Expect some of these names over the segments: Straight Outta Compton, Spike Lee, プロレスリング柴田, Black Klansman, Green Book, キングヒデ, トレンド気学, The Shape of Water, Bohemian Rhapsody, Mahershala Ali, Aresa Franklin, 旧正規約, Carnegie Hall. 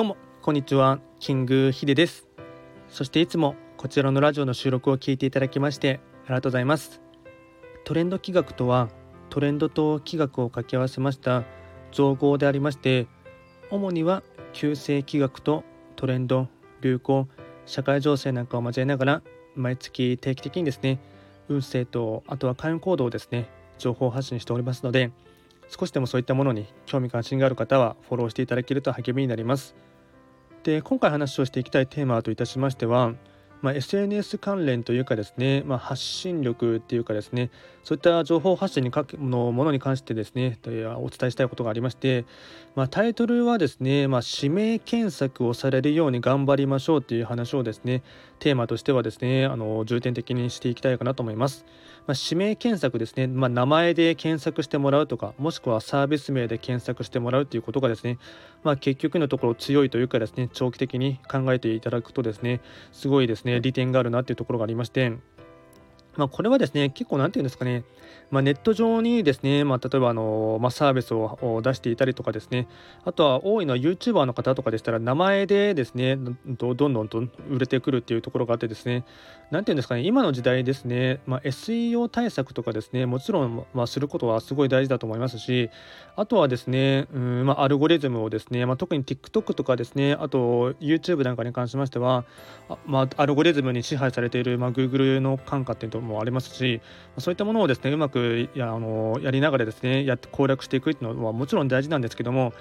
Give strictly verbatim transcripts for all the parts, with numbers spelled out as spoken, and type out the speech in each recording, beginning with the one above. どうもこんにちは、キングヒデです。そしていつもこちらのラジオの収録を聞いていただきましてありがとうございます。トレンド気学とはトレンドと気学を掛け合わせました造語でありまして、主には旧世気学とトレンド、流行、社会情勢なんかを交えながら毎月定期的にですね、運勢とあとは開運行動をですね、情報発信しておりますので、少しでもそういったものに興味関心がある方はフォローしていただけると励みになります。で、今回話をしていきたいテーマといたしましては、まあ、エスエヌエス 関連というかですね、まあ、発信力っていうかですね、そういった情報発信にかけのものに関してですね、お伝えしたいことがありまして、まあ、タイトルはですね、まあ、指名検索をされるように頑張りましょうっていう話をですね、テーマとしてはですね、あの重点的にしていきたいかなと思います。まあ、指名検索ですね、まあ、名前で検索してもらうとか、もしくはサービス名で検索してもらうということがですね、まあ、結局のところ強いというかですね、長期的に考えていただくとですね、すごいですね、利点があるなというところがありまして、まあ、これはですね、結構なんていうんですかね、まあ、ネット上にですね、まあ、例えばあの、まあ、サービスを出していたりとかですね、あとは多いのは YouTuber の方とかでしたら名前でですね、どんどんと売れてくるっていうところがあってですね、なんていうんですかね、今の時代ですね、まあ、エスイーオー 対策とかですね、もちろんまあすることはすごい大事だと思いますし、あとはですね、うんまあ、アルゴリズムをですね、まあ、特に TikTok とかですね、あと YouTube なんかに関しましては、あまあ、アルゴリズムに支配されている、まあ、Google の感化っていうともありますし、そういったものをですね、うまく や, あのやりながらですね、やって攻略していくっていうのはもちろん大事なんですけども、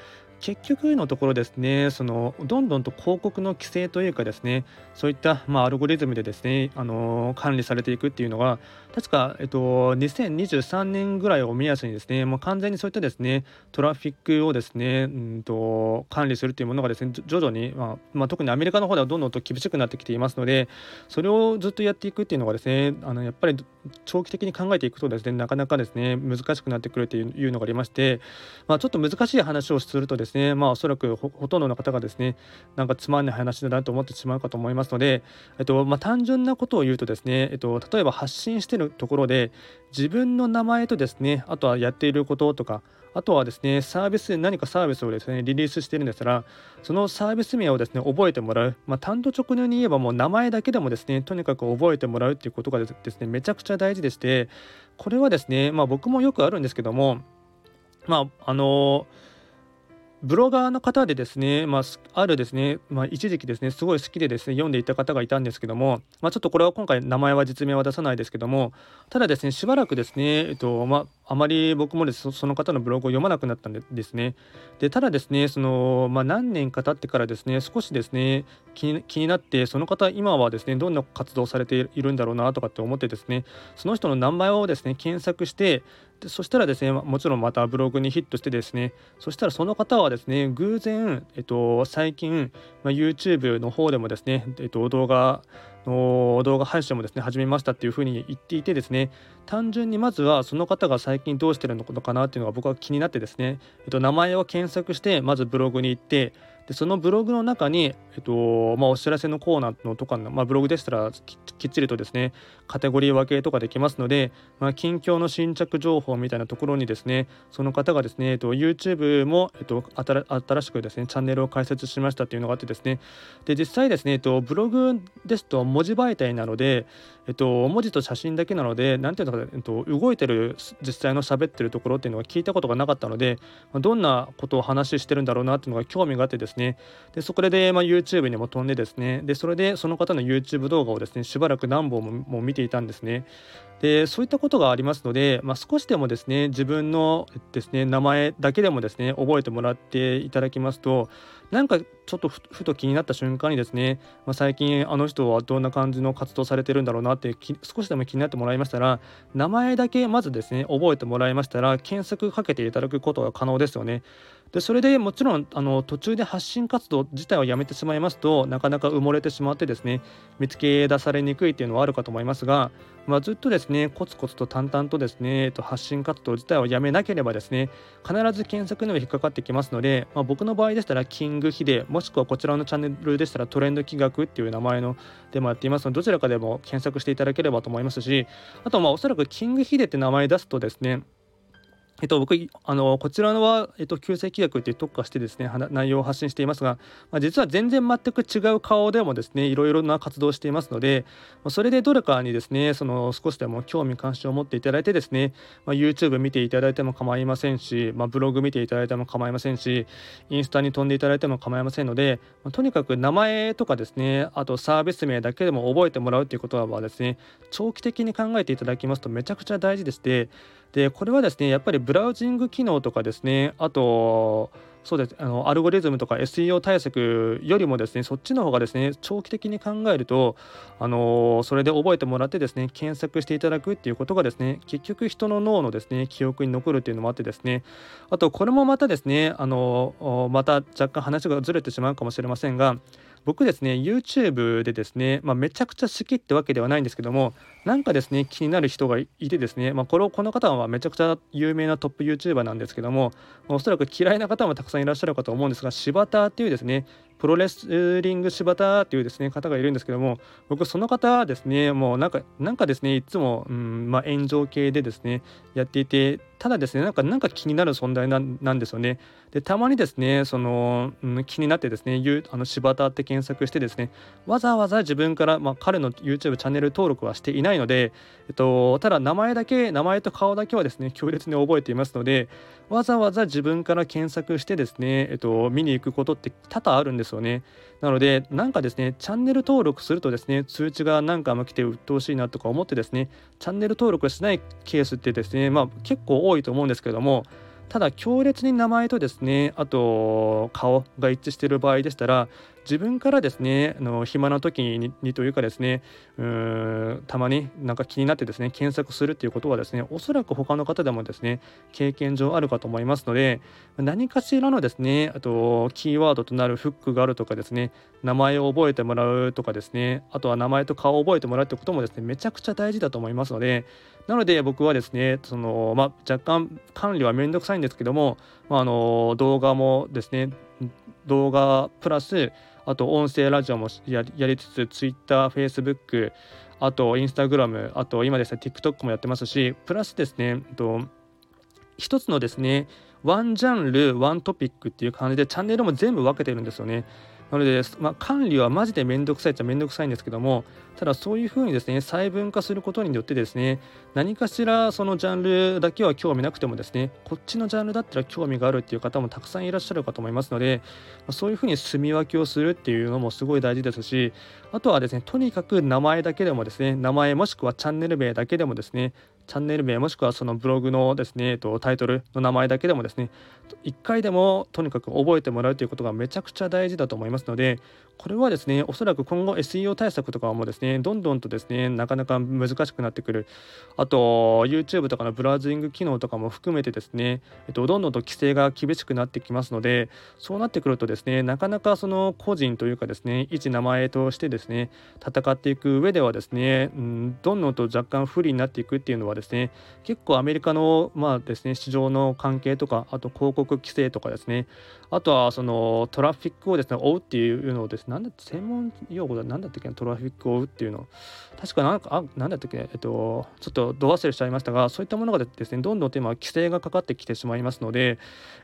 結局のところですね、そのどんどんと広告の規制というかですね、そういった、まあ、アルゴリズムでですね、あの管理されていくっていうのが確か、えっと、にせんにじゅうさんねんぐらいを目安にですね、もう完全にそういったですね、トラフィックをですね、うんと管理するというものがですね、徐々に、まあまあ、特にアメリカの方ではどんどんと厳しくなってきていますので、それをずっとやっていくっていうのがですね、あのやっぱり長期的に考えていくとですね、なかなかですね、難しくなってくるというのがありまして、まあ、ちょっと難しい話をするとですね、まあ、おそらく ほ, ほとんどの方がですね、なんかつまんない話だなと思ってしまうかと思いますので、えっとまあ、単純なことを言うとですね、えっと、例えば発信しているところで自分の名前とですね、あとはやっていることとか、あとはですね、サービス、何かサービスをですね、リリースしているんですから、そのサービス名をですね、覚えてもらう、まあ、単刀直入に言えばもう名前だけでもですね、とにかく覚えてもらうということがですね、めちゃくちゃ大事でして、これはですね、まあ、僕もよくあるんですけども、まああのブロガーの方でですね、まあ、あるですね、まあ、一時期ですね、すごい好きでですね、読んでいた方がいたんですけども、まあ、ちょっとこれは今回名前は実名は出さないですけども、ただですね、しばらくですね、えっとまあ、あまり僕もです、その方のブログを読まなくなったんですね。で、ただですね、その、まあ、何年か経ってからですね、少しですね、気に、気になって、その方、今はですね、どんな活動をされているんだろうなとかって思ってですね、その人の名前をですね、検索して、でそしたらですね、もちろんまたブログにヒットしてですね、そしたらその方はですね、偶然、えっと、最近、まあ、YouTube の方でもですね、えっと、動画の動画配信もですね、始めましたっていうふうに言っていてですね、単純にまずはその方が最近どうしてるのかなっていうのが僕は気になってですね、えっと、名前を検索して、まずブログに行って、でそのブログの中に、えっとまあ、お知らせのコーナーのとかの、まあ、ブログでしたら き, きっちりとですね、カテゴリー分けとかできますので、まあ、近況の新着情報みたいなところにですね、その方がですね、えっと、YouTube も、えっと、新, 新しくですね、チャンネルを開設しましたっていうのがあってですね、で実際ですね、えっと、ブログですと文字媒体なので、えっと、文字と写真だけなので、なんていうのか、えっと、動いてる実際の喋ってるところっていうのは聞いたことがなかったので、まあ、どんなことを話してるんだろうなっていうのが興味があってですね、でそこで、まあ、YouTube にも飛んでですね、でそれでその方の YouTube 動画をですね、しばらく何本も、もう見ていたんですね。でそういったことがありますので、まあ、少しでもですね、自分のですね、名前だけでもですね、覚えてもらっていただきますと、なんかちょっと ふ, ふと気になった瞬間にですね、まあ、最近あの人はどんな感じの活動されてるんだろうなって少しでも気になってもらいましたら、名前だけまずですね、覚えてもらいましたら、検索かけていただくことが可能ですよね。でそれでもちろんあの途中で発信活動自体をやめてしまいますと、なかなか埋もれてしまってですね、見つけ出されにくいっていうのはあるかと思いますが、まあ、ずっとですね、コツコツと淡々とですね、えっと、発信活動自体をやめなければですね、必ず検索には引っかかってきますので、まあ、僕の場合でしたらキングヒデ、もしくはこちらのチャンネルでしたらトレンド気学っていう名前のでもやっていますので、どちらかでも検索していただければと思いますし、あとまあおそらくキングヒデって名前出すとですね、えっと、僕あのこちらのは、えっと、旧正規約という特化してですね内容を発信していますが、まあ、実は全然全く違う顔でもですねいろいろな活動をしていますので、それでどれかにですねその少しでも興味関心を持っていただいてですね、まあ、YouTube 見ていただいても構いませんし、まあ、ブログ見ていただいても構いませんし、インスタに飛んでいただいても構いませんので、まあ、とにかく名前とかですね、あとサービス名だけでも覚えてもらうということはですね長期的に考えていただきますとめちゃくちゃ大事でして、でこれはですねやっぱりブラウジング機能とかですね、あとそうですあのアルゴリズムとか エスイーオー 対策よりもですねそっちの方がですね長期的に考えると、あのー、それで覚えてもらってですね検索していただくっていうことがですね結局人の脳のですね記憶に残るっていうのもあってですね、あとこれもまたですね、あのー、また若干話がずれてしまうかもしれませんが、僕ですね YouTube でですね、まあ、めちゃくちゃ好きってわけではないんですけども、なんかですね気になる人がいてですね、まあ、これをこの方はめちゃくちゃ有名なトップ YouTuber なんですけども、おそらく嫌いな方もたくさんいらっしゃるかと思うんですが、柴田っていうですねプロレスリング柴田っていうですね方がいるんですけども、僕その方ですねもうなんかなんかですねいつも、うんまあ、炎上系でですねやっていて、ただですねなんかなんか気になる存在な ん, なんですよね。でたまにですねその、うん、気になってですねあの柴田って検索してですね、わざわざ自分から、まあ、彼の YouTube チャンネル登録はしていないので、えっと、ただ名前だけ名前と顔だけはですね強烈に覚えていますので、わざわざ自分から検索してですね、えっと、見に行くことって多々あるんですよね。なのでなんかですねチャンネル登録するとですね通知がなんか来て鬱陶しいなとか思ってですねチャンネル登録しないケースってですね、まあ、結構多い多いと思うんですけども、ただ強烈に名前とですねあと顔が一致している場合でしたら、自分からですねあの暇な時 に, にというかですねうーんたまになんか気になってですね検索するということはですねおそらく他の方でもですね経験上あるかと思いますので、何かしらのですねあとキーワードとなるフックがあるとかですね、名前を覚えてもらうとかですね、あとは名前と顔を覚えてもらうということもですねめちゃくちゃ大事だと思いますので、なので僕はですねその、まあ、若干管理はめんどくさいですけども、まあ、あの動画もですね動画プラスあと音声ラジオもやりつつ、ツイッター、フェイスブック、あとインスタグラム、あと今ですね TikTok もやってますし、プラスですねと一つのですねワンジャンルワントピックっていう感じでチャンネルも全部分けてるんですよね。なので、まあ、管理はマジでめんどくさいっちゃめんどくさいんですけども、ただそういうふうにですね細分化することによってですね何かしらそのジャンルだけは興味なくてもですねこっちのジャンルだったら興味があるっていう方もたくさんいらっしゃるかと思いますので、そういうふうに住み分けをするっていうのもすごい大事ですし、あとはですねとにかく名前だけでもですね名前もしくはチャンネル名だけでもですねチャンネル名もしくはそのブログのですねとタイトルの名前だけでもですねいっかいでもとにかく覚えてもらうということがめちゃくちゃ大事だと思いますので、これはですねおそらく今後 エスイーオー 対策とかもですねどんどんとですねなかなか難しくなってくる、あと YouTube とかのブラウジング機能とかも含めてですね、えっと、どんどんと規制が厳しくなってきますので、そうなってくるとですねなかなかその個人というかですね一名前としてですね戦っていく上ではですね、うん、どんどんと若干不利になっていくっていうのはですね結構アメリカの、まあですね、市場の関係とか、あと広告規制とかですね、あとはそのトラフィックをですね追うっていうのをですねなんだ専門用語だなんだったっけトラフィックを追うっていうの確かなんかあなんだったっけえっとちょっとど忘れしちゃいましたが、そういったものがですねどんどんと今規制がかかってきてしまいますので、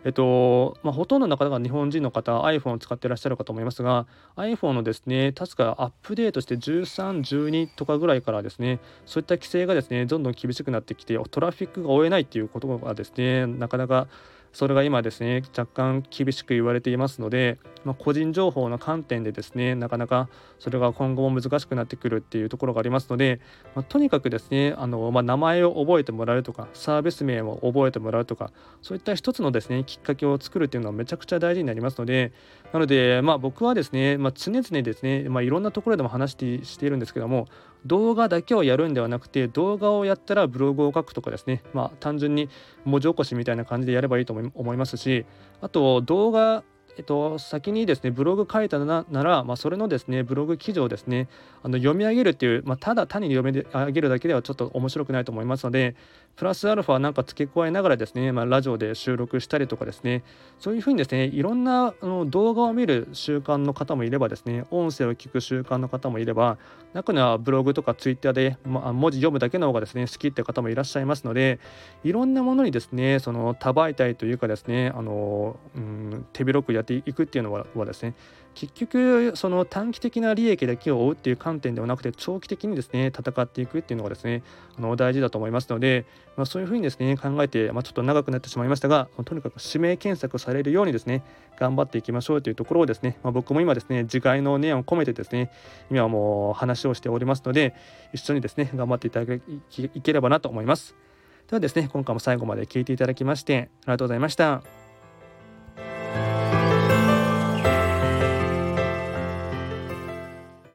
えっとまあほとんどの方が日本人の方 iPhone を使っていらっしゃるかと思いますが、 iPhone のですね確かアップデートしてじゅうさん、じゅうにとかぐらいからですねそういった規制がですねどんどん厳しくなってきてトラフィックが追えないっていうことがですねなかなかそれが今ですね若干厳しく言われていますので、まあ、個人情報の観点でですねなかなかそれが今後も難しくなってくるっていうところがありますので、まあ、とにかくですねあの、まあ、名前を覚えてもらうとかサービス名を覚えてもらうとかそういった一つのですねきっかけを作るっていうのはめちゃくちゃ大事になりますので、なので、まあ、僕はですね、まあ、常々ですね、まあ、いろんなところでも話して、しているんですけども、動画だけをやるんではなくて動画をやったらブログを書くとかですね、まあ、単純に文字起こしみたいな感じでやればいいと思います思いますし、あと動画、えっと、先にですねブログ書いたなら、まあ、それのですねブログ記事をですねあの読み上げるっていう、まあ、ただ単に読み上げるだけではちょっと面白くないと思いますので、プラスアルファなんか付け加えながらですね、まあ、ラジオで収録したりとかですね、そういうふうにですね、いろんなあの動画を見る習慣の方もいればですね、音声を聞く習慣の方もいれば、中にはブログとかツイッターで、まあ、文字読むだけの方がですね、好きって方もいらっしゃいますので、いろんなものにですね、その多媒体というかですね、あの、うん、手広くやっていくっていうのは、はですね、結局その短期的な利益だけを追うっていう観点ではなくて、長期的にですね戦っていくっていうのがですねあの大事だと思いますので、まあ、そういうふうにですね考えて、まあ、ちょっと長くなってしまいましたが、とにかく指名検索されるようにですね頑張っていきましょうというところをですね、まあ、僕も今ですね自戒の念を込めてですね今はもう話をしておりますので、一緒にですね頑張っていただければなと思います。ではですね、今回も最後まで聞いていただきましてありがとうございました。